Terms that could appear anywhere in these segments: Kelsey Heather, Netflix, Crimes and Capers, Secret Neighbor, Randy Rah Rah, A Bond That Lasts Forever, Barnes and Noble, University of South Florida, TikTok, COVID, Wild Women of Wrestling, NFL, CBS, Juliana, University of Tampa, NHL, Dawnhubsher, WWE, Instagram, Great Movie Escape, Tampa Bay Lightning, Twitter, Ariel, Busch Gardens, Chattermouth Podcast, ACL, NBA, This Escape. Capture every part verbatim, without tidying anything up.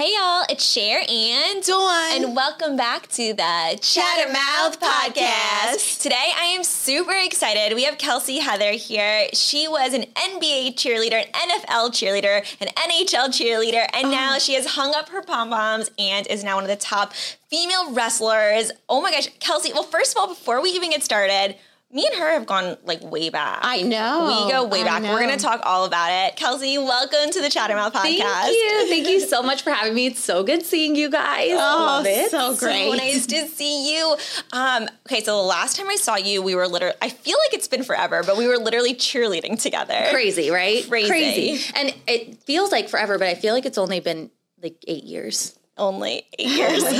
Hey y'all, it's Cher and Dawn, and welcome back to the Chattermouth Podcast. Today I am super excited. We have Kelsey Heather here. She was an N B A cheerleader, an N F L cheerleader, an N H L cheerleader, and oh. now she has hung up her pom-poms and is now one of the top female wrestlers. Oh my gosh, Kelsey, well first of all, before we even get started, me and her have gone, like, way back. I know. We go way I back. Know. We're going to talk all about it. Kelsey, welcome to the Chattermouth Podcast. Thank you. Thank you so much for having me. It's so good seeing you guys. Oh, love it. So great. So nice to see you. Um, okay, so the last time I saw you, we were literally, I feel like it's been forever, but we were literally cheerleading together. Crazy, right? Crazy. Crazy. And it feels like forever, but I feel like it's only been, like, eight years. Only eight years. Only.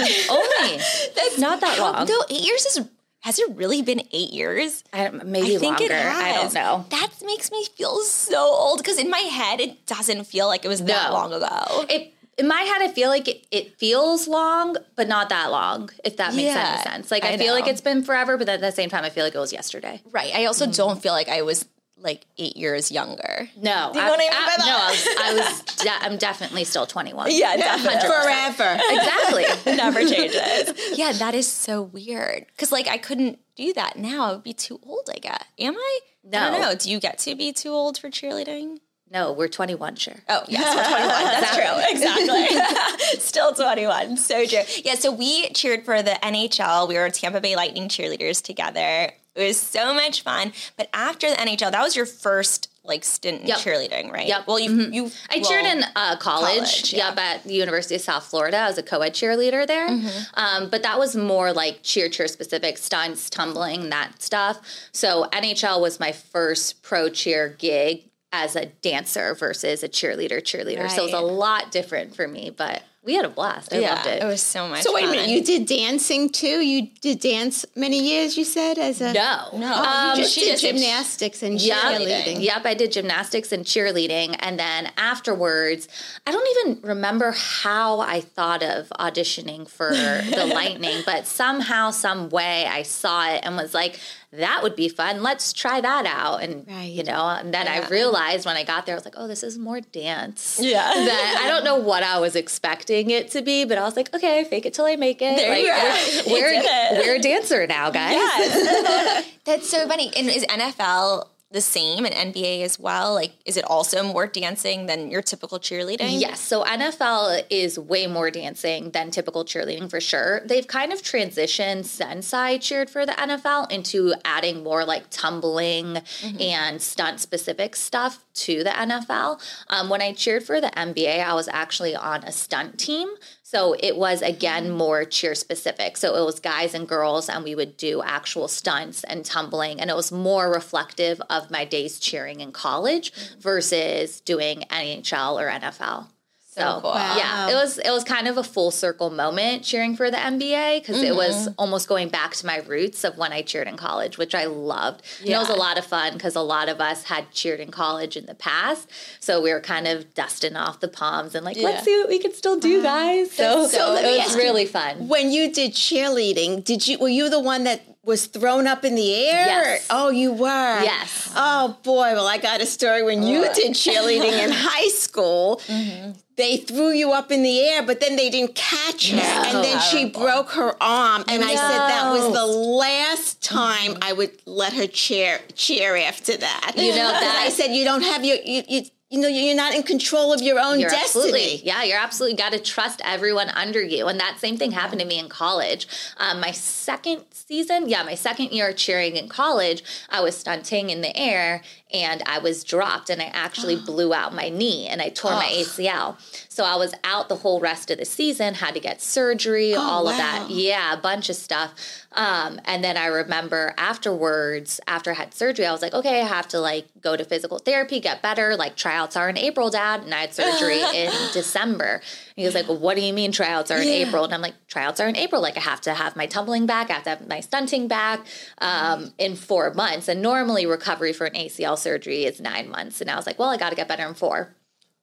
That's not that long. No, eight years is Has it really been eight years? I, maybe I think longer. It has. I don't know. That makes me feel so old because in my head, it doesn't feel like it was no. that long ago. It, in my head, I feel like it, it feels long, but not that long, if that makes yeah, any sense. Like, I, I feel know. like it's been forever, but at the same time, I feel like it was yesterday. Right. I also mm-hmm. don't feel like I was, like, eight years younger. No. Do you I, know what I mean I, by that? No, I was, I was de- I'm definitely still twenty-one. Yeah, definitely. Forever. Exactly. Never changes. Yeah, that is so weird. Because, like, I couldn't do that now. I would be too old, I guess. Am I? No. I don't know. Do you get to be too old for cheerleading? No, we're twenty-one, sure. Oh, yes, we're twenty-one. That's true. Exactly. Still twenty-one. So true. Yeah, so we cheered for the N H L. We were Tampa Bay Lightning cheerleaders together. It was so much fun. But after the N H L, that was your first, like, stint in yep. cheerleading, right? Yep. Well, you... Mm-hmm. you I well, cheered in uh, college. college yeah. Yep, at the University of South Florida. I was a co-ed cheerleader there. Mm-hmm. Um, but that was more, like, cheer, cheer specific, stunts, tumbling, that stuff. So N H L was my first pro cheer gig as a dancer versus a cheerleader cheerleader. Right. So it was a lot different for me, but we had a blast. I yeah, loved it. It was so much fun. So wait a minute, fun. you did dancing too? You did dance many years, you said, as a... No. No. Oh, um, you just she did gymnastics and cheerleading. Yep, yep, I did gymnastics and cheerleading. And then afterwards, I don't even remember how I thought of auditioning for the Lightning, but somehow, some way I saw it and was like, that would be fun. Let's try that out. And, right. you know, and then yeah. I realized when I got there, I was like, oh, this is more dance. Yeah. That I don't know what I was expecting it to be, but I was like, okay, fake it till I make it. There like, you are. We're, you we're, we're a dancer now, guys. Yes. That's so funny. And is N F L the same and N B A as well? Like, is it also more dancing than your typical cheerleading? Yes. So N F L is way more dancing than typical cheerleading for sure. They've kind of transitioned since I cheered for the N F L into adding more like tumbling mm-hmm. and stunt specific stuff to the N F L. Um, when I cheered for the N B A, I was actually on a stunt team. So it was, again, more cheer-specific. So it was guys and girls, and we would do actual stunts and tumbling, and it was more reflective of my days cheering in college versus doing N H L or N F L. So, so cool. Wow. Yeah, it was it was kind of a full circle moment cheering for the N B A because mm-hmm. it was almost going back to my roots of when I cheered in college, which I loved. Yeah. And it was a lot of fun because a lot of us had cheered in college in the past. So we were kind of dusting off the palms and like, yeah. let's see what we can still do, guys. So, so, so it was really you, fun. When you did cheerleading, did you were you the one that was thrown up in the air? Yes. Oh, you were? Yes. Oh, boy. Well, I got a story when you oh. did cheerleading in high school. Mm-hmm. They threw you up in the air, but then they didn't catch her. No. And then she broke her arm. And no. I said that was the last time I would let her cheer cheer after that. You know that? I said, you don't have your... You, you, You know, you're not in control of your own you're destiny. Absolutely, yeah, you're absolutely got to trust everyone under you. And that same thing happened to me in college. Um, my second season, yeah, my second year cheering in college, I was stunting in the air and I was dropped and I actually oh. blew out my knee and I tore oh. my A C L. So I was out the whole rest of the season, had to get surgery, oh, all wow. of that. Yeah, a bunch of stuff. Um, and then I remember afterwards, after I had surgery, I was like, okay, I have to like go to physical therapy, get better, like try are in April, Dad, and I had surgery in December. And he was like, well, what do you mean tryouts are in yeah. April? And I'm like, tryouts are in April. Like, I have to have my tumbling back. I have to have my stunting back um, right. in four months. And normally recovery for an A C L surgery is nine months. And I was like, well, I got to get better in four.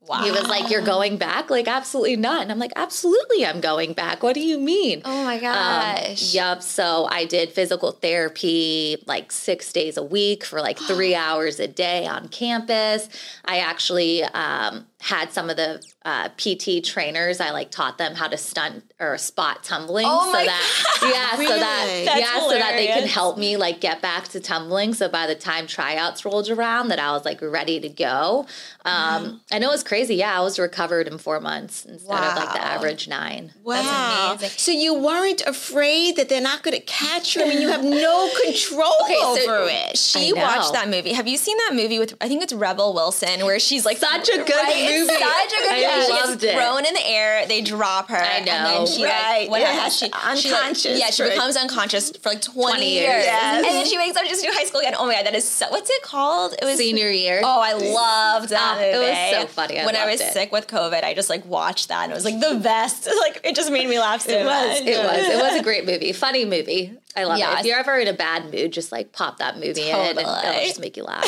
Wow. He was like, you're going back? Like, absolutely not. And I'm like, absolutely I'm going back. What do you mean? Oh, my gosh. Um, yep. So I did physical therapy like six days a week for like three hours a day on campus. I actually um, had some of the uh, P T trainers. I like taught them how to stunt or spot tumbling. Oh so my that, God. Yeah, really? so that That's yeah, hilarious. so that they could help me like get back to tumbling. So by the time tryouts rolled around, that I was like ready to go. Um, wow. I know it's crazy. Yeah, I was recovered in four months instead wow. of like the average nine. Wow! That's amazing. So you weren't afraid that they're not going to catch you. I mean, you have no control okay, over so it. She watched that movie. Have you seen that movie with? I think it's Rebel Wilson, where she's like such a good right? movie. Such a good I movie. She gets it. thrown in the air. They drop her. I know. And then she right. like, what yes. she, unconscious. She like, yeah, she right. becomes unconscious for like twenty years. Yes. And then she wakes up just to do high school again. Oh my God, that is so, what's it called? It was Senior Year. Oh, I loved that oh, movie. It was so funny. I when I was it. sick with COVID, I just like watched that and it was like the best. Like it just made me laugh so it much. Was, it was. It was a great movie. Funny movie. I love yeah. it. If you're ever in a bad mood, just like pop that movie totally. in and it'll just make you laugh.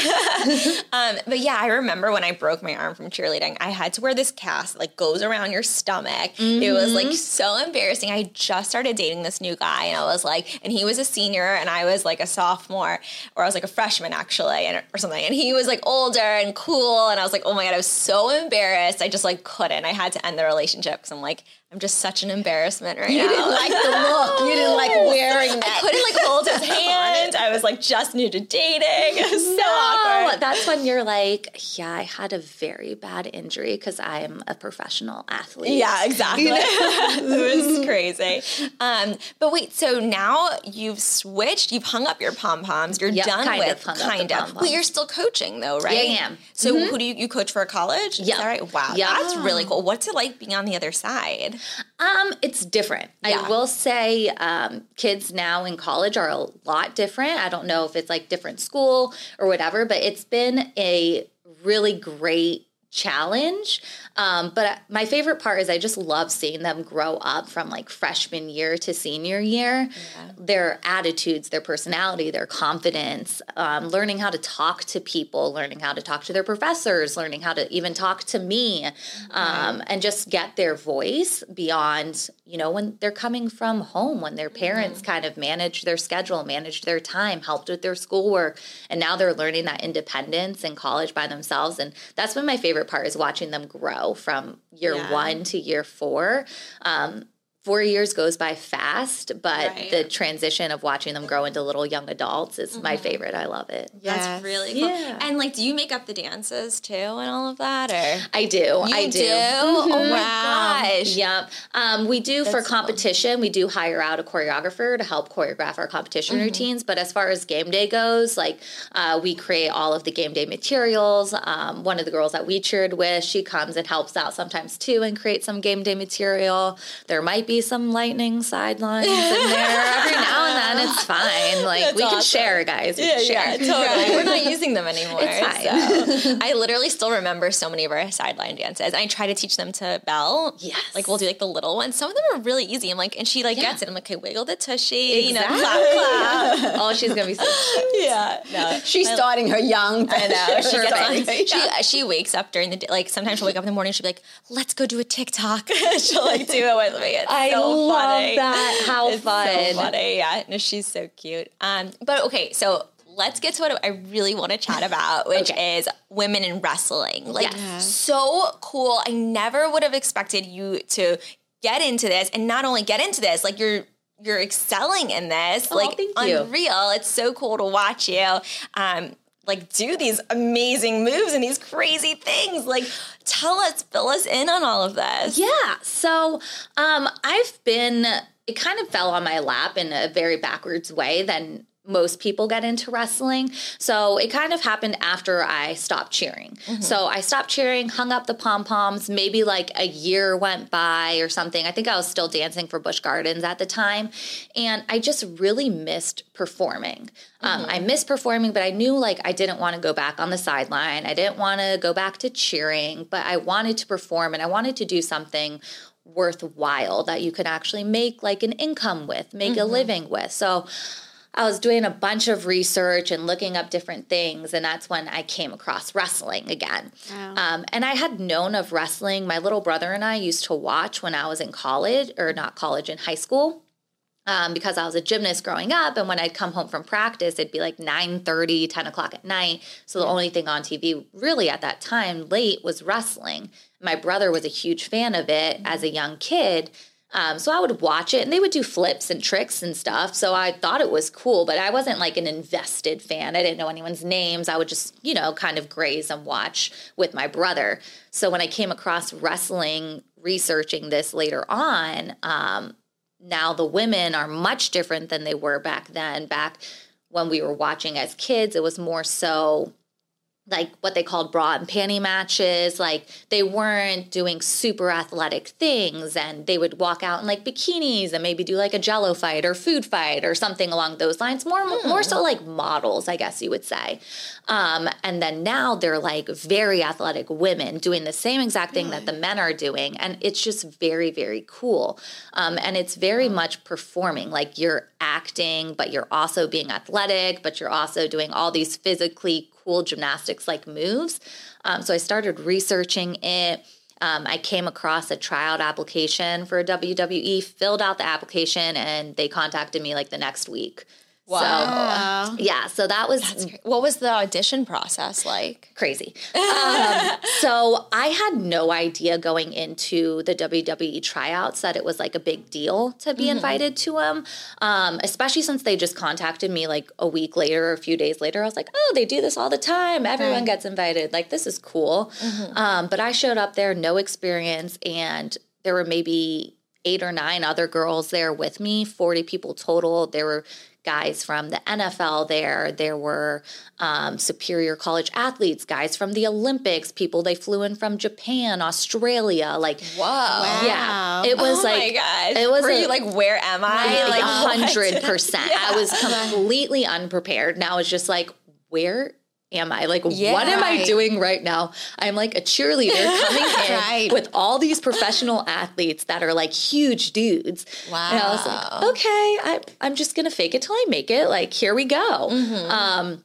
um, but yeah, I remember when I broke my arm from cheerleading, I had to wear this cast that like goes around your stomach. Mm-hmm. It was like so embarrassing. I just started dating this new guy and I was like, and he was a senior and I was like a sophomore, or I was like a freshman actually and, or something. And he was like older and cool. And I was like, oh my God, I was so embarrassed. I just like couldn't. I had to end the relationship because I'm like, I'm just such an embarrassment right you now. You didn't like the look. You didn't like wearing that. I couldn't like hold his hand. I was like just new to dating. It was so no, awkward. That's when you're like, yeah, I had a very bad injury because I'm a professional athlete. Yeah, exactly. You know? It was crazy. Um, but wait, so now you've switched. You've hung up your pom-poms. You're yep, done kind with. Of hung kind up of. But you're still coaching though, right? Yeah, I am. So mm-hmm. who do you, you coach for college? Yeah. All right. Wow. Yep. That's really cool. What's it like being on the other side? Um, it's different. Yeah. I will say um, kids now in college are a lot different. I don't know if it's like different school or whatever, but it's been a really great challenge. Um, but my favorite part is I just love seeing them grow up from like freshman year to senior year. Yeah. Their attitudes, their personality, their confidence, um, learning how to talk to people, learning how to talk to their professors, learning how to even talk to me, um, right. and just get their voice beyond, you know, when they're coming from home, when their parents mm-hmm. kind of managed their schedule, managed their time, helped with their schoolwork. And now they're learning that independence in college by themselves. And that's been my favorite part is watching them grow from year yeah. one to year four. Um, four years goes by fast, but right. the transition of watching them grow into little young adults is mm-hmm. my favorite. I love it. Yes. That's really cool. Yeah. And like, do you make up the dances too and all of that? Or I do. You I do. do? Mm-hmm. Oh my gosh. Yep. Um, we do That's for competition. Cool. We do hire out a choreographer to help choreograph our competition mm-hmm. routines. But as far as game day goes, like uh, we create all of the game day materials. Um, one of the girls that we cheered with, she comes and helps out sometimes too and creates some game day material. There might be some lightning sidelines in there every now and then. It's fine. Like That's we can awesome. share, guys. We yeah, can share. Yeah, totally. We're not using them anymore. It's fine. So. I literally still remember so many of our sideline dances. I try to teach them to Belle. Yes. Like we'll do like the little ones. Some of them are really easy. I'm like, and she like yeah. gets it. I'm like, okay, wiggle the tushy. Exactly. You know, clap, clap. Oh, she's gonna be so cute. Yeah. No. She's I, starting her young. I know. She gets on. She, she wakes up during the day. Like sometimes she'll wake up in the morning. She'll be like, let's go do a TikTok. She'll like do it with me. It's I so love funny. that. How it's fun. So funny. Yeah. No, she's so cute. Um, but okay, so let's get to what I really want to chat about, which okay. is women in wrestling. Like yeah. so cool. I never would have expected you to get into this, and not only get into this, like you're you're excelling in this. Oh, like thank you. Unreal. It's so cool to watch you. Um like do these amazing moves and these crazy things. Like tell us, fill us in on all of this. Yeah. So um, I've been, it kind of fell on my lap in a very backwards way than most people get into wrestling. So it kind of happened after I stopped cheering. Mm-hmm. So I stopped cheering, hung up the pom-poms, maybe like a year went by or something. I think I was still dancing for Busch Gardens at the time. And I just really missed performing. Um, mm-hmm. I missed performing, but I knew like I didn't want to go back on the sideline. I didn't want to go back to cheering, but I wanted to perform and I wanted to do something worthwhile that you could actually make like an income with, make mm-hmm. a living with. So I was doing a bunch of research and looking up different things, and that's when I came across wrestling again. Wow. Um, and I had known of wrestling. My little brother and I used to watch when I was in college, or not college, in high school. um, because I was a gymnast growing up. And when I'd come home from practice, it'd be like nine thirty, ten o'clock at night. So the only thing on T V really at that time late was wrestling. My brother was a huge fan of it as a young kid. Um, so I would watch it, and they would do flips and tricks and stuff. So I thought it was cool, but I wasn't like an invested fan. I didn't know anyone's names. I would just, you know, kind of graze and watch with my brother. So when I came across wrestling, researching this later on, um, now the women are much different than they were back then. Back when we were watching as kids, it was more so like what they called bra and panty matches. Like they weren't doing super athletic things, and they would walk out in like bikinis and maybe do like a jello fight or food fight or something along those lines. More, mm. more so like models, I guess you would say. Um, and then now they're like very athletic women doing the same exact thing mm. that the men are doing. And it's just very, very cool. Um, and it's very much performing, like you're acting, but you're also being athletic, but you're also doing all these physically cool gymnastics-like moves. Um, so I started researching it. Um, I came across a tryout application for W W E, filled out the application, and they contacted me like the next week. Wow. So, yeah, so that was... What was the audition process like? Crazy. um, so I had no idea going into the W W E tryouts that it was like a big deal to be mm-hmm. invited to them, um, especially since they just contacted me like a week later or a few days later. I was like, oh, they do this all the time. Okay. Everyone gets invited. Like, this is cool. Mm-hmm. Um, but I showed up there, no experience, and there were maybe eight or nine other girls there with me, forty people total. There were guys from the N F L there. There were um, superior college athletes, guys from the Olympics, people they flew in from Japan, Australia. Like, whoa. Yeah. Wow. It was oh like, my gosh. It was were a, you like, where am I? Like, like one hundred percent. Yeah. I was completely unprepared. Now it's just like, where am I? Like, yeah, what am I doing right now? I'm like a cheerleader coming in right. with all these professional athletes that are like huge dudes. Wow. And I was like, okay, I, I'm just going to fake it till I make it. Like, here we go. Mm-hmm. Um,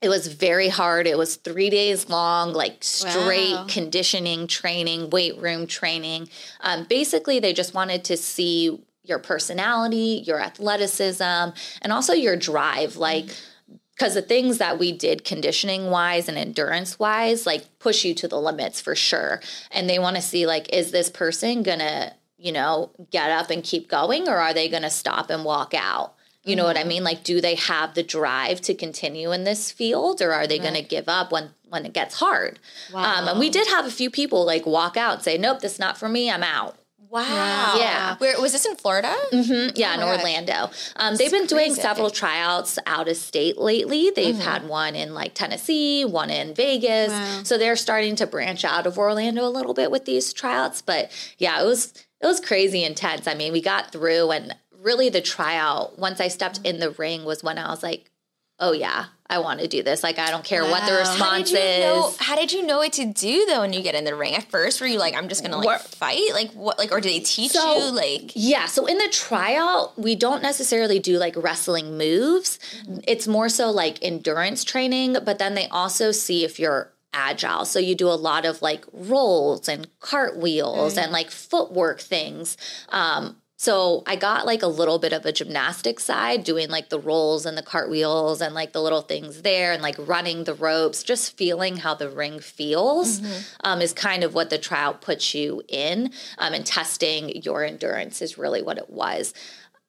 it was very hard. It was three days long, like straight wow. conditioning training, weight room training. Um, basically, they just wanted to see your personality, your athleticism, and also your drive. Like, mm-hmm. because the things that we did conditioning-wise and endurance-wise, like, push you to the limits for sure. And they want to see, like, is this person going to, you know, get up and keep going, or are they going to stop and walk out? You know mm-hmm. what I mean? Like, do they have the drive to continue in this field, or are they right. going to give up when, when it gets hard? Wow. Um, and we did have a few people, like, walk out and say, nope, this is not for me, I'm out. Wow. Yeah. Where, was this in Florida? Mm-hmm. Yeah, oh in gosh. Orlando. Um, they've been doing several tryouts out of state lately. They've mm-hmm. had one in, like, Tennessee, one in Vegas. Wow. So they're starting to branch out of Orlando a little bit with these tryouts. But, yeah, it was it was crazy intense. I mean, we got through, and really the tryout, once I stepped in the ring, was when I was like, oh, yeah, I want to do this. Like, I don't care wow. what the response how is. Know, how did you know what to do, though, when you get in the ring? At first, were you like, I'm just going to, like, what? Fight? Like, what? Like, or do they teach so, you? Like, yeah. So in the tryout, we don't necessarily do, like, wrestling moves. Mm-hmm. It's more so, like, endurance training. But then they also see if you're agile. So you do a lot of, like, rolls and cartwheels mm-hmm. and, like, footwork things. Um So I got, like, a little bit of a gymnastic side, doing, like, the rolls and the cartwheels and, like, the little things there and, like, running the ropes, just feeling how the ring feels mm-hmm. um, is kind of what the tryout puts you in. Um, and testing your endurance is really what it was.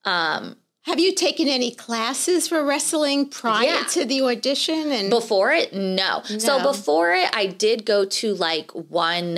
Um Have you taken any classes for wrestling prior yeah. to the audition? And before it? No. no. So before it, I did go to, like, one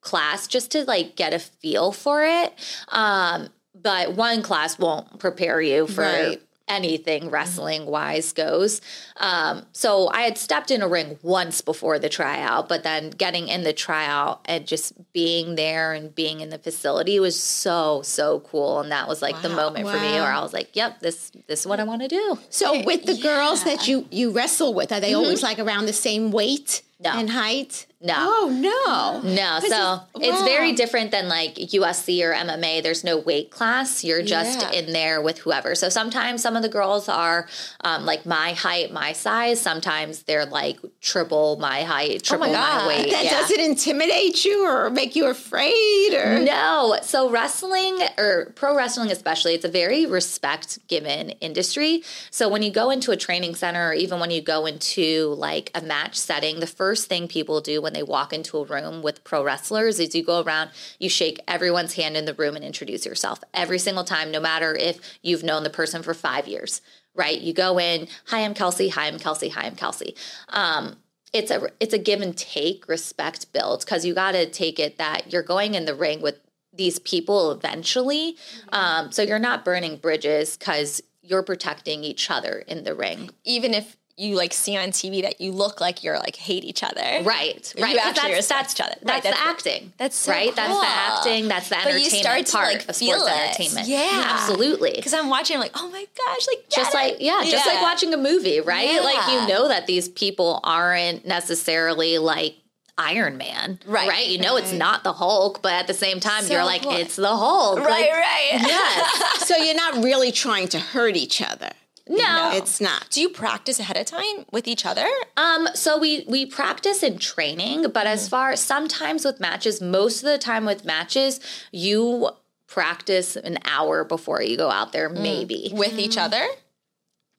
class just to, like, get a feel for it. Um But one class won't prepare you for right. anything wrestling-wise goes. Um, so I had stepped in a ring once before the tryout, but then getting in the tryout and just being there and being in the facility was so, so cool. And that was, like, wow. the moment wow. for me where I was like, yep, this, this is what I want to do. So with the yeah. girls that you, you wrestle with, are they mm-hmm. always, like, around the same weight? No. In height? No. Oh, no. No. This so is, it's wow. very different than like U F C or M M A. There's no weight class. You're just yeah. in there with whoever. So sometimes some of the girls are um, like my height, my size. Sometimes they're like triple my height, triple oh my, my weight. That yeah. doesn't intimidate you or make you afraid? Or No. So wrestling or pro wrestling especially, it's a very respect-given industry. So when you go into a training center or even when you go into like a match setting, the first First thing people do when they walk into a room with pro wrestlers is you go around, you shake everyone's hand in the room and introduce yourself every single time, no matter if you've known the person for five years, right? You go in, hi, I'm Kelsey, hi, I'm Kelsey, hi, I'm Kelsey. Um, it's a it's a give and take, respect builds, because you got to take it that you're going in the ring with these people eventually. Um, so you're not burning bridges because you're protecting each other in the ring. Even if you like see on T V that you look like you're like hate each other. Right. Right. You actually that's, respect that's, each other. Right, that's, that's the acting. That's so right. Cool. That's the acting. That's the but entertainment you start to, part like, of feel sports it. Entertainment. Yeah. Absolutely. Because I'm watching, I'm like, oh my gosh, like just it. like yeah, yeah, just like watching a movie, right? Yeah. Like you know that these people aren't necessarily like Iron Man, right? Right? You know right. it's not the Hulk, but at the same time, so you're like, what? It's the Hulk. Right, like, right. Yes. So you're not really trying to hurt each other. No. no, it's not. Do you practice ahead of time with each other? Um, so we, we practice in training, but mm-hmm. as far sometimes with matches, most of the time with matches, you practice an hour before you go out there, mm. maybe with mm. each other.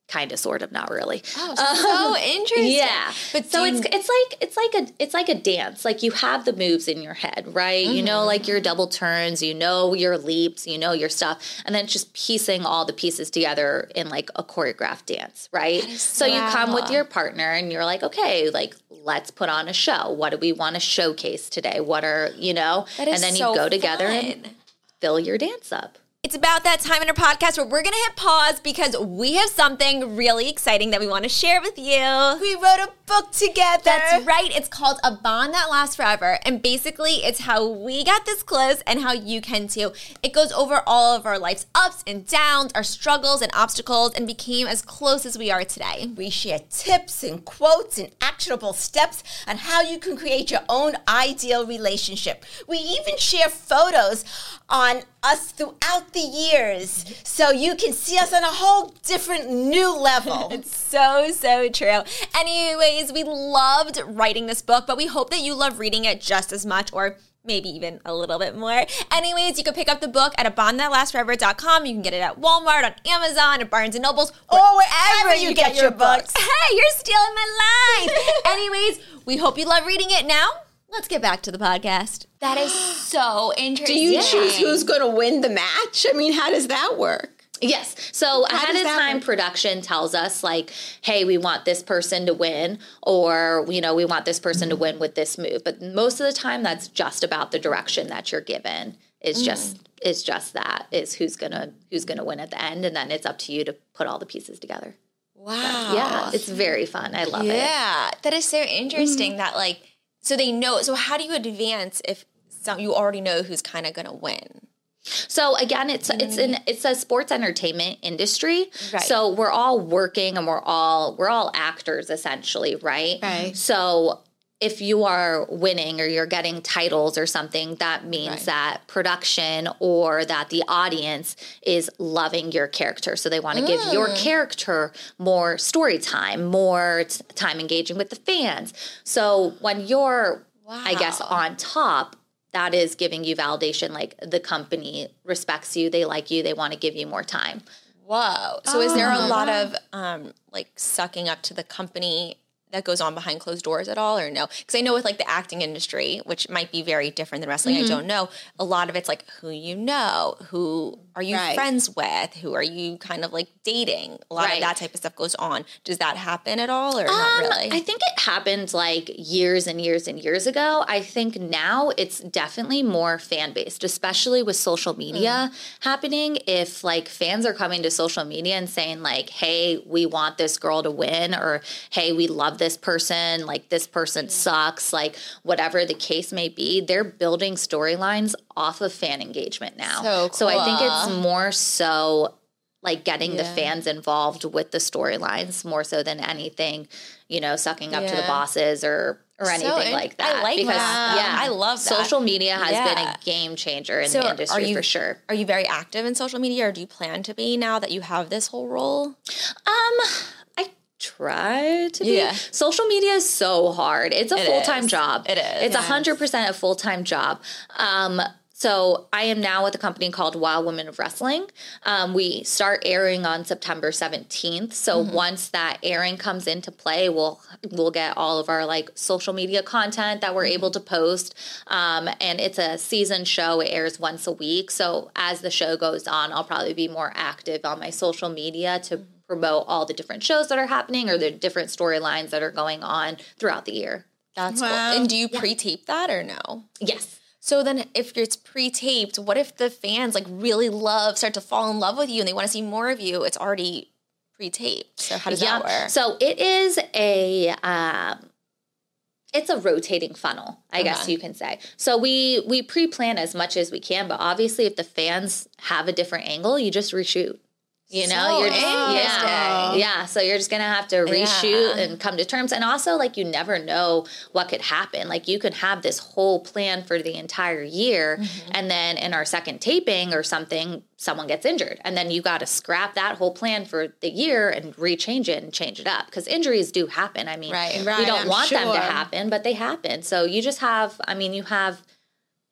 Kind of, sort of, not really. Oh, so um, interesting. Yeah, but so it's it's like it's like a it's like a dance. Like you have the moves in your head, right? Mm-hmm. You know, like your double turns, you know your leaps, you know your stuff, and then it's just piecing all the pieces together in like a choreographed dance, right? So wow. you come with your partner, and you're like, okay, like let's put on a show. What do we want to showcase today? What are you know? That is and then so you go together fun. And fill your dance up. It's about that time in our podcast where we're going to hit pause because we have something really exciting that we want to share with you. We wrote a book together. That's right. It's called A Bond That Lasts Forever. And basically, it's how we got this close and how you can too. It goes over all of our life's ups and downs, our struggles and obstacles, and became as close as we are today. We share tips and quotes and actionable steps on how you can create your own ideal relationship. We even share photos on us throughout the years so you can see us on a whole different new level. It's so, so true. Anyways, we loved writing this book, but we hope that you love reading it just as much or maybe even a little bit more. Anyways, you can pick up the book at a bond that lasts forever dot com. You can get it at Walmart, on Amazon, at Barnes and Nobles, or wherever you, you get, get your, your books. books. Hey, you're stealing my line. Anyways, we hope you love reading it now. Let's get back to the podcast. That is so interesting. Do you choose who's going to win the match? I mean, how does that work? Yes. So ahead of time production tells us like, hey, we want this person to win or, you know, we want this person to win with this move. But most of the time, that's just about the direction that you're given. It's mm. just it's just that is who's going to who's going to win at the end. And then it's up to you to put all the pieces together. Wow. So, yeah. It's very fun. I love yeah. it. Yeah. That is so interesting mm. that like. So they know. So how do you advance if some, you already know who's kind of going to win? So again, it's mm-hmm. it's an it's a sports entertainment industry. Right. So we're all working and we're all we're all actors essentially, right? Right. So if you are winning or you're getting titles or something, that means right. that production or that the audience is loving your character. So they want to mm. give your character more story time, more t- time engaging with the fans. So when you're, wow. I guess, on top, that is giving you validation. Like the company respects you. They like you. They want to give you more time. Whoa. So oh. is there a lot of um, like sucking up to the company that goes on behind closed doors at all or no? Because I know with like the acting industry, which might be very different than wrestling, mm-hmm. I don't know, a lot of it's like who you know, who are you right. friends with, who are you kind of like dating? A lot right. of that type of stuff goes on. Does that happen at all or um, not really? I think it happened like years and years and years ago. I think now it's definitely more fan-based, especially with social media mm. happening. If like fans are coming to social media and saying like, hey, we want this girl to win or hey, we love this person, like this person yeah. sucks, like whatever the case may be, they're building storylines off of fan engagement now. So, cool. so I think it's more so like getting yeah. the fans involved with the storylines more so than anything, you know, sucking up yeah. to the bosses or or so anything like that. I like because, that. Yeah, I love that. Social media has yeah. been a game changer in so the industry you, for sure. Are you very active in social media, or do you plan to be now that you have this whole role? Um, I try to be. Yeah. Social media is so hard. It's a it full-time is. job. It is. It's yes. one hundred percent a full-time job. Um, So I am now with a company called Wild Women of Wrestling. Um, we start airing on September seventeenth. So mm-hmm. once that airing comes into play, we'll we'll get all of our like social media content that we're mm-hmm. able to post. Um, and it's a season show. It airs once a week. So as the show goes on, I'll probably be more active on my social media to promote all the different shows that are happening or the different storylines that are going on throughout the year. That's wow. cool. And do you yeah. pre-tape that or no? Yes. So then if it's pre-taped, what if the fans, like, really love, start to fall in love with you and they want to see more of you? It's already pre-taped. So how does yeah. that work? So it is a um, – it's a rotating funnel, I okay. guess you can say. So we, we pre-plan as much as we can, but obviously if the fans have a different angle, you just reshoot. You know, so you're just, yeah, yeah. So you're just going to have to reshoot yeah. and come to terms. And also, like, you never know what could happen. Like, you could have this whole plan for the entire year. Mm-hmm. And then in our second taping or something, someone gets injured. And then you got to scrap that whole plan for the year and rechange it and change it up. Because injuries do happen. I mean, right, right, we don't I'm want sure. them to happen, but they happen. So you just have, I mean, you have...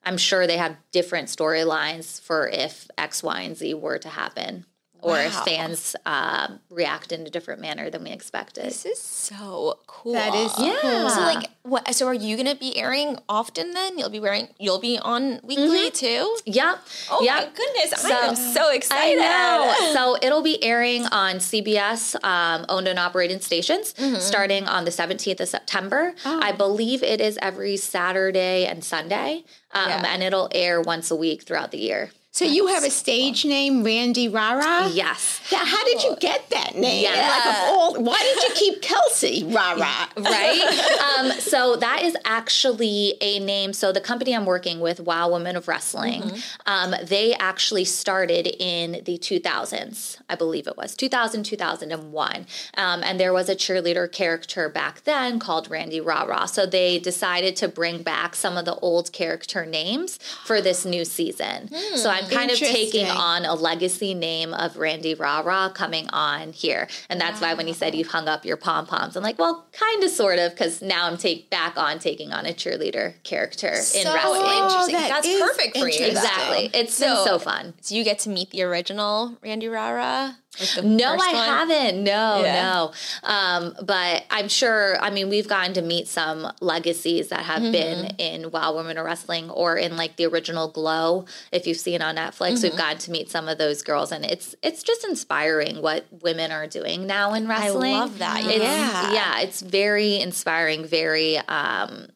I'm sure they have different storylines for if X, Y, and Z were to happen. Or wow. if fans um, react in a different manner than we expected. This is so cool. That is yeah. cool. So like, what? So are you going to be airing often? Then you'll be wearing. You'll be on weekly mm-hmm. too. Yep. Oh yep. my goodness! So, I am so excited. I know. So it'll be airing on C B S um, owned and operated stations mm-hmm. starting on the seventeenth of September. Oh. I believe it is every Saturday and Sunday, um, yeah. and it'll air once a week throughout the year. So That's you have a stage cool. name, Randy Rah Rah? Yes. Now, how did you get that name? Yeah. Like of all, why did you keep Kelsey Rah Rah? Right? um, so that is actually a name. So the company I'm working with, Wild Women of Wrestling, mm-hmm. um, they actually started in the two thousands, I believe it was, two thousand, two thousand one. Um, and there was a cheerleader character back then called Randy Rah Rah. So they decided to bring back some of the old character names for this new season. Mm. So I'm kind of taking on a legacy name of Randy Rah Rah coming on here. And that's wow. why when you said you've hung up your pom-poms, I'm like, well, kind of, sort of, because now I'm take back on taking on a cheerleader character so in wrestling. Oh, that that's perfect for you. Exactly. It's so, been so fun. So you get to meet the original Randy Rah Rah? Like no, I one? haven't. No, yeah. no. Um, but I'm sure, I mean, we've gotten to meet some legacies that have mm-hmm. been in Wild Women of Wrestling or in like the original Glow, if you've seen on Netflix. Mm-hmm. We've gotten to meet some of those girls. And it's it's just inspiring what women are doing now in wrestling. I love that. It's, yeah. Yeah, it's very inspiring, very um,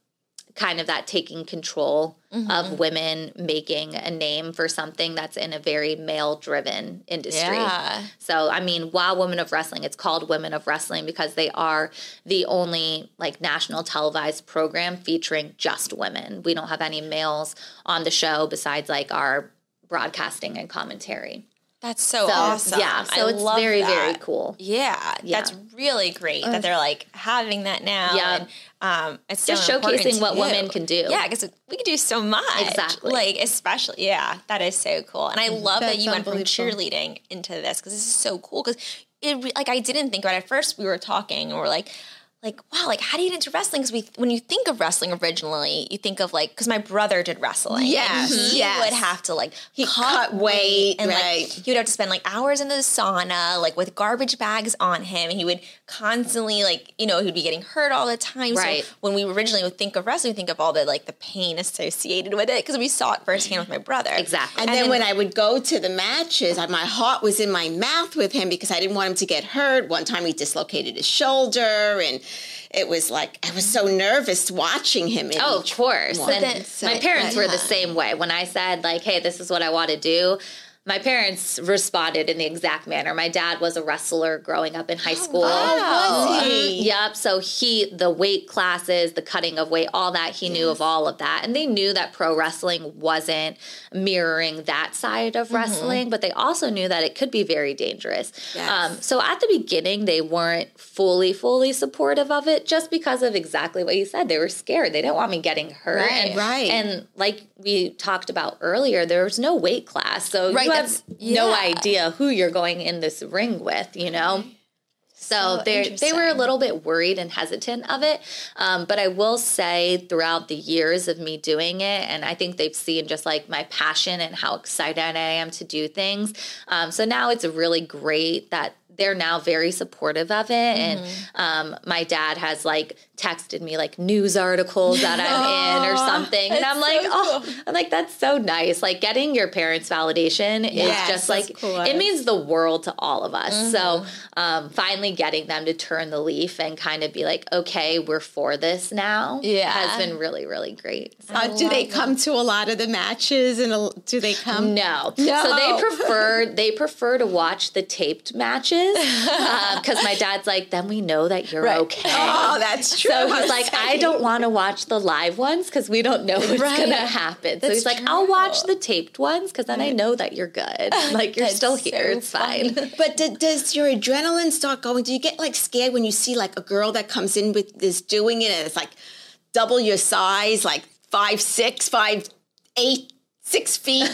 kind of that taking control mm-hmm. of women making a name for something that's in a very male-driven industry. Yeah. So, I mean, Wild Women of Wrestling, it's called Women of Wrestling because they are the only, like, national televised program featuring just women. We don't have any males on the show besides, like, our broadcasting and commentary. That's so, so awesome. Yeah, so I it's love very, that. very cool. Yeah, yeah, that's really great that they're, like, having that now. Yeah. And, Um, it's just so showcasing what women can do. Yeah, because we can do so much. Exactly. Like, especially, yeah, that is so cool. And I love That's that you went from cheerleading into this because this is so cool. Because, it like, I didn't think about it. At first, we were talking and we we're like, like, wow, like, how do you get into wrestling? Because we, when you think of wrestling originally, you think of, like, because my brother did wrestling. Yeah. He yes. would have to, like, he cut, cut weight. And, right. like, he would have to spend, like, hours in the sauna, like, with garbage bags on him. And he would constantly, like, you know, he would be getting hurt all the time. Right. So when we originally would think of wrestling, we think of all the, like, the pain associated with it. Because we saw it firsthand with my brother. Exactly. And, and then, then when I would go to the matches, I, my heart was in my mouth with him because I didn't want him to get hurt. One time he dislocated his shoulder and... It was like, I was so nervous watching him. In oh, of course. And then, so my parents yeah. were the same way. When I said, like, hey, this is what I want to do, My parents responded in the exact manner. My dad was a wrestler growing up in high school. Oh, wow. Was he? Yep. So he, the weight classes, the cutting of weight, all that, he yes. knew of all of that. And they knew that pro wrestling wasn't mirroring that side of mm-hmm. wrestling, but they also knew that it could be very dangerous. Yes. Um, so at the beginning, they weren't fully, fully supportive of it just because of exactly what you said. They were scared. They didn't want me getting hurt. Right. And, right. and like we talked about earlier, there was no weight class. So right. You have yeah. no idea who you're going in this ring with, you know? So, so they they were a little bit worried and hesitant of it. Um, but I will say throughout the years of me doing it, and I think they've seen just like my passion and how excited I am to do things. Um, so now it's really great that they're now very supportive of it. Mm-hmm. And um, my dad has like texted me like news articles that I'm Aww, in or something. And I'm like, so oh, cool. I'm like, that's so nice. Like getting your parents' validation is yes, just like, cool. It means the world to all of us. Mm-hmm. So um, finally getting them to turn the leaf and kind of be like, okay, we're for this now. Yeah. Has been really, really great. So uh, do they come it. to a lot of the matches and a, do they come? No. no. So they prefer, they prefer to watch the taped matches. Because um, my dad's like, then we know that you're right. okay. Oh, that's true. So he's like, I don't want to watch the live ones because we don't know what's right. going to happen. That's so he's true. Like, I'll watch the taped ones because then right. I know that you're good. Like, you're that's still here. So it's funny. Fine. But d- does your adrenaline start going? Do you get, like, scared when you see, like, a girl that comes in with is doing it and it's, like, double your size, like, five, six, five, eight, six feet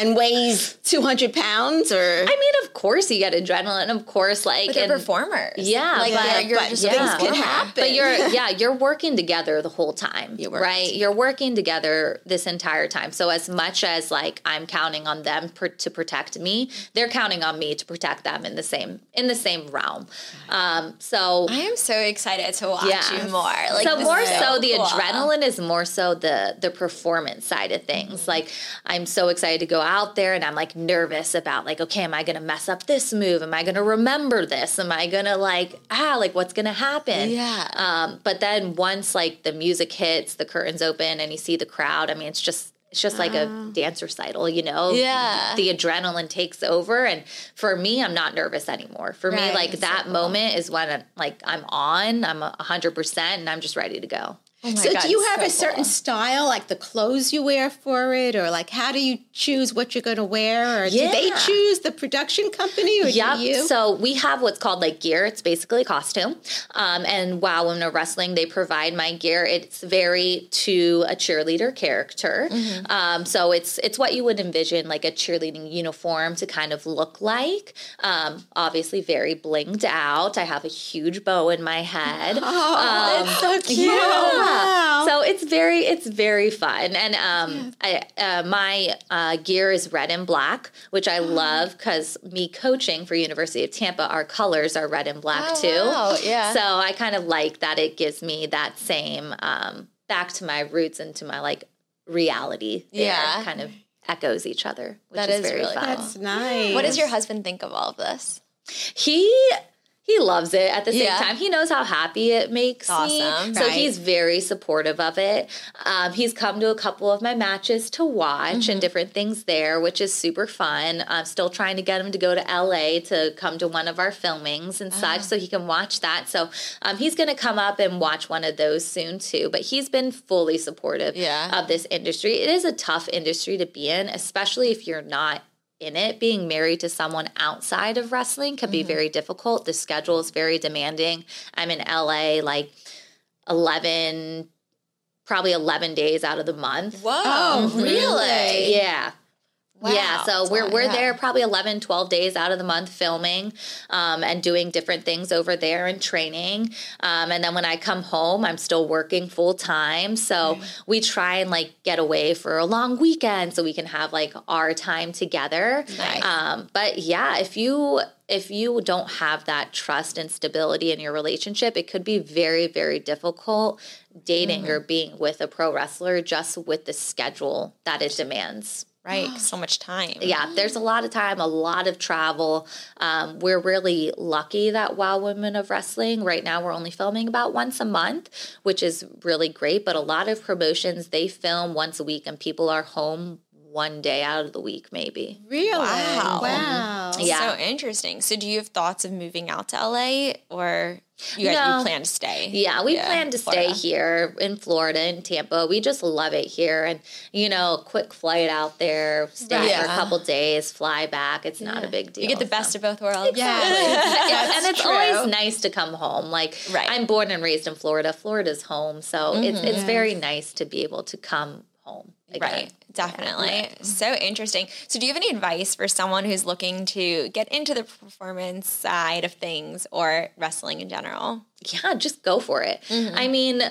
and weighs two hundred pounds or? I mean, of course you get adrenaline. Of course, like. But they're and, performers. Yeah. Like, but, they're, you're but just, yeah. things can happen. But you're, yeah, you're working together the whole time, you right? You're working together this entire time. So as much as, like, I'm counting on them per, to protect me, they're counting on me to protect them in the same, in the same realm. Um, so. I am so excited to watch yeah. you more. Like, so more so, so the cool. adrenaline is more so the, the performance side of things. Mm-hmm. Like, I'm so excited to go out there and I'm like nervous about like, okay, am I going to mess up this move? Am I going to remember this? Am I going to like, ah, like what's going to happen? Yeah. Um, but then once like the music hits, the curtains open and you see the crowd, I mean, it's just, it's just like uh, a dance recital, you know? Yeah. The adrenaline takes over. And for me, I'm not nervous anymore. For right, me, like that so moment cool. is when I'm, like I'm on, I'm one hundred percent and I'm just ready to go. Oh so God, do you have so a certain cool. style, like the clothes you wear for it, or like how do you choose what you're going to wear? Or yeah. do they choose the production company or yep. do you? So we have what's called like gear. It's basically costume. Um, and Wild Women of Wrestling, they provide my gear. It's very to a cheerleader character. Mm-hmm. Um, so it's it's what you would envision like a cheerleading uniform to kind of look like. Um, obviously very blinged out. I have a huge bow in my head. Oh, um, that's so cute. Yeah. Wow. So it's very, it's very fun. And um, yeah. I, uh, my uh, gear is red and black, which I oh. love because me coaching for University of Tampa, our colors are red and black oh, too. Wow. Yeah. So I kind of like that it gives me that same um, back to my roots and to my like reality. There, yeah. Kind of echoes each other, which that is, is very really fun. That's nice. What does your husband think of all of this? He... He loves it at the same yeah. time. He knows how happy it makes awesome. me. Right. So he's very supportive of it. Um, he's come to a couple of my matches to watch mm-hmm. and different things there, which is super fun. I'm still trying to get him to go to L A to come to one of our filmings and oh. such so he can watch that. So um, he's going to come up and watch one of those soon too. But he's been fully supportive yeah. of this industry. It is a tough industry to be in, especially if you're not in it. Being married to someone outside of wrestling can be mm-hmm. very difficult. The schedule is very demanding. I'm in L A like eleven, probably eleven days out of the month. Whoa, oh, really? really? Yeah. Wow. Yeah, so That's we're lot, we're yeah. there probably eleven, twelve days out of the month filming um, and doing different things over there and training. Um, and then when I come home, I'm still working full time. So right. we try and, like, get away for a long weekend so we can have, like, our time together. Nice. Um, but, yeah, if you – if you don't have that trust and stability in your relationship, it could be very, very difficult dating mm-hmm. or being with a pro wrestler just with the schedule that it demands. Right. Oh. So much time. Yeah. There's a lot of time, a lot of travel. Um, we're really lucky that Wild Women of Wrestling right now, we're only filming about once a month, which is really great. But a lot of promotions, they film once a week and people are home one day out of the week, maybe. Really? Wow. wow. Yeah. So interesting. So do you have thoughts of moving out to L A, or you guys no. you plan to stay? Yeah, we yeah, plan to Florida. stay here in Florida, in Tampa. We just love it here. And, you know, quick flight out there, stay right. yeah. for a couple days, fly back. It's yeah. not a big deal. You get the best so. of both worlds. Exactly. Yeah. And it's true. Always nice to come home. Like, right. I'm born and raised in Florida. Florida's home. So mm-hmm. it's, it's yeah. very nice to be able to come home again. Right. Definitely. Yeah, right. So interesting. So do you have any advice for someone who's looking to get into the performance side of things or wrestling in general? Yeah, just go for it. Mm-hmm. I mean,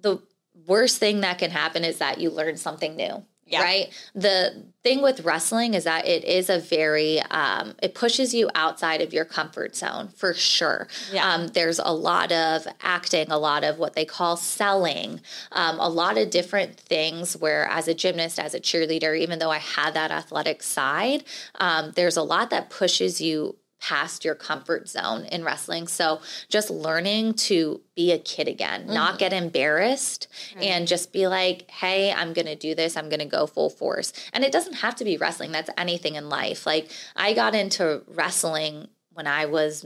the worst thing that can happen is that you learn something new, yeah. right? The thing with wrestling is that it is a very, um, it pushes you outside of your comfort zone for sure. Yeah. Um, there's a lot of acting, a lot of what they call selling, um, a lot of different things where as a gymnast, as a cheerleader, even though I had that athletic side, um, there's a lot that pushes you past your comfort zone in wrestling. So just learning to be a kid again, mm-hmm. not get embarrassed right. and just be like, hey, I'm going to do this. I'm going to go full force. And it doesn't have to be wrestling. That's anything in life. Like I got into wrestling when I was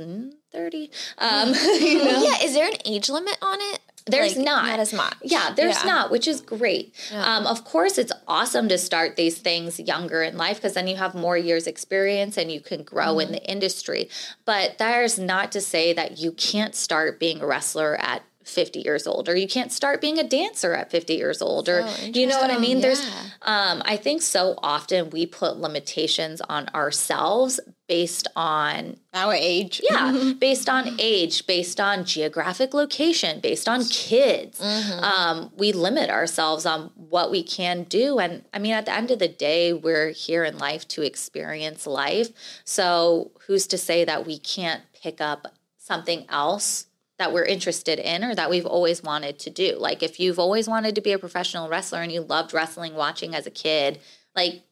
thirty. Um, you know? Yeah. Is there an age limit on it? There's like, not. Not as much. Yeah, there's yeah. not, which is great. Yeah. Um, of course, it's awesome to start these things younger in life because then you have more years experience and you can grow mm-hmm. in the industry. But there's not to say that you can't start being a wrestler at fifty years old, or you can't start being a dancer at fifty years old, or oh, you know what I mean? Yeah. There's, um, I think so often we put limitations on ourselves based on our age. Yeah. Based on age, based on geographic location, based on kids. Mm-hmm. Um, we limit ourselves on what we can do. And I mean, at the end of the day, we're here in life to experience life. So who's to say that we can't pick up something else that we're interested in or that we've always wanted to do? Like if you've always wanted to be a professional wrestler and you loved wrestling watching as a kid, like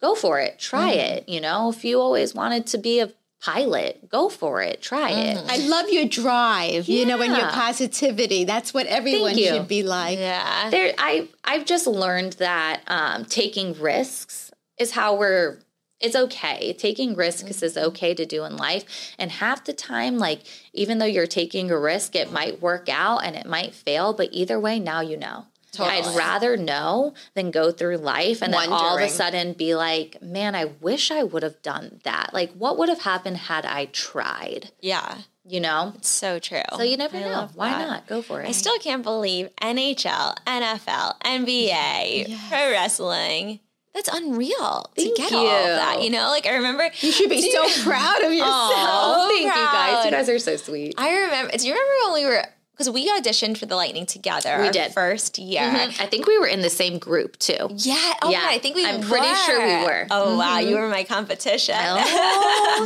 go for it, try mm. it. You know, if you always wanted to be a pilot, go for it, try mm. it. I love your drive, yeah. you know, and your positivity. That's what everyone should be like. Yeah. There, I, I've just learned that um, taking risks is how we're, it's okay. Taking risks is okay to do in life. And half the time, like, even though you're taking a risk, it might work out and it might fail. But either way, now you know. Totally. I'd rather know than go through life and Wondering. then all of a sudden be like, man, I wish I would have done that. Like, what would have happened had I tried? Yeah. You know? It's so true. So you never I know. Why that. not? Go for it. I still can't believe N H L, N F L, N B A, yes. pro wrestling. That's unreal Thank to get you. all of that, you know? Like, I remember... You should be so you, proud of yourself. Aww, Thank proud. you, guys. You guys are so sweet. I remember... Do you remember when we were... Because we auditioned for the Lightning together. We did. Our first year. Mm-hmm. I think we were in the same group, too. Yeah. Oh, yeah. I think we I'm were. I'm pretty sure we were. Oh, mm-hmm. wow. You were my competition. Oh.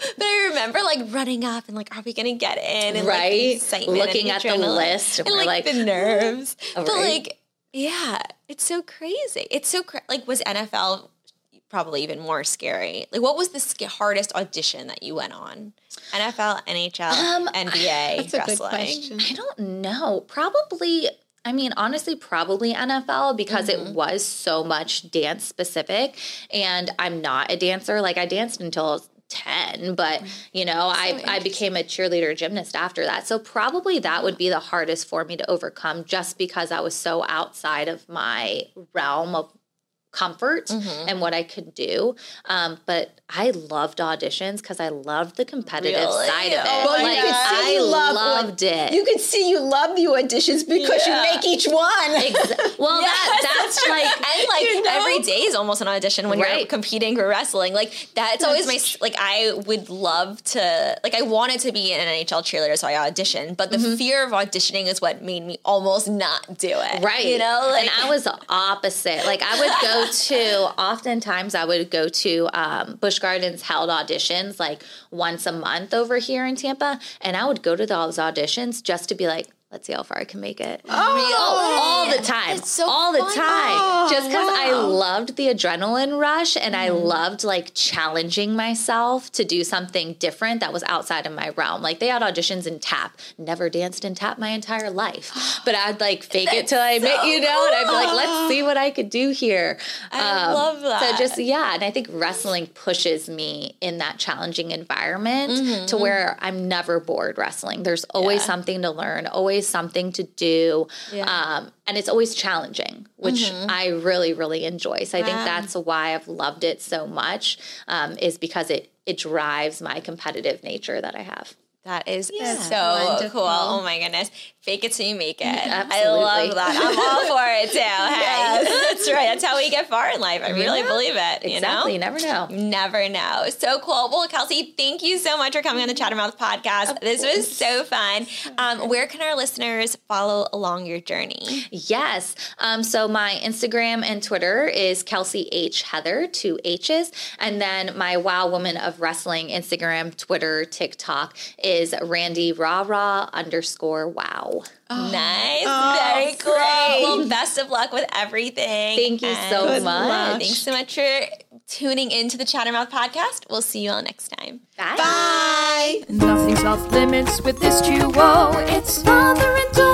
No. But I remember, like, running up and, like, are we going to get in? And, right. Like, the excitement Looking and the at the list. And, and we're like, like, the nerves. Oh, but, right. like... Yeah, it's so crazy. It's so cra- like was N F L probably even more scary? Like, what was the sk- hardest audition that you went on? N F L, N H L, um, N B A, that's wrestling. A good question. I don't know. Probably. I mean, honestly, probably N F L because mm-hmm. it was so much dance specific, and I'm not a dancer. Like I danced until ten, but you know, so I, I became a cheerleader gymnast after that. So probably that would be the hardest for me to overcome just because I was so outside of my realm of comfort mm-hmm. and what I could do. Um, but I loved auditions because I loved the competitive really? side of it. Well, like, you could see I you loved, loved it. You could see you love the auditions because yeah. you make each one. Exa- well, yes. that that's like, and like you know? every day is almost an audition when right. you're competing for wrestling. Like that's, that's always my, like I would love to, like I wanted to be an N H L cheerleader, so I auditioned, but the mm-hmm. fear of auditioning is what made me almost not do it. Right. You know? Like, and I was the opposite. Like I would go to, oftentimes I would go to um, Busch Gardens held auditions like once a month over here in Tampa, and I would go to those auditions just to be like, let's see how far I can make it. Oh, real, all the time. It's so all the fun. time. Oh, Just because wow. I loved the adrenaline rush and mm. I loved like challenging myself to do something different that was outside of my realm. Like they had auditions in tap. Never danced in tap my entire life. But I'd like fake it till I so met, you know, cool. and I'd be like, let's see what I could do here. I um, love that. So just, yeah. And I think wrestling pushes me in that challenging environment mm-hmm. to where I'm never bored wrestling. There's always yeah. something to learn, always something to do. Yeah. Um, and it's always challenging, which mm-hmm. I really, really enjoy. So I wow. think that's why I've loved it so much, um, is because it, it drives my competitive nature that I have. That is yeah. so wonderful. Cool. Oh, my goodness. Fake it till you make it. Absolutely. I love that. I'm all for it, too. Hey, yes. That's right. That's how we get far in life. I really yeah. believe it. You exactly. know? You never know. Never know. So cool. Well, Kelsey, thank you so much for coming on the Chattermouth Podcast. Of this course. was so fun. Um, where can our listeners follow along your journey? Yes. Um, so my Instagram and Twitter is Kelsey H. Heather, two H's. And then my Wild Woman of Wrestling Instagram, Twitter, TikTok is Randy Rah Rah underscore wow. Oh. Nice. Oh, very cool. Great. Well, best of luck with everything. Thank you and so much. much. Thanks so much for tuning into the Chattermouth Podcast. We'll see you all next time. Bye. Bye. Nothing's off limits with this duo. It's father and daughter.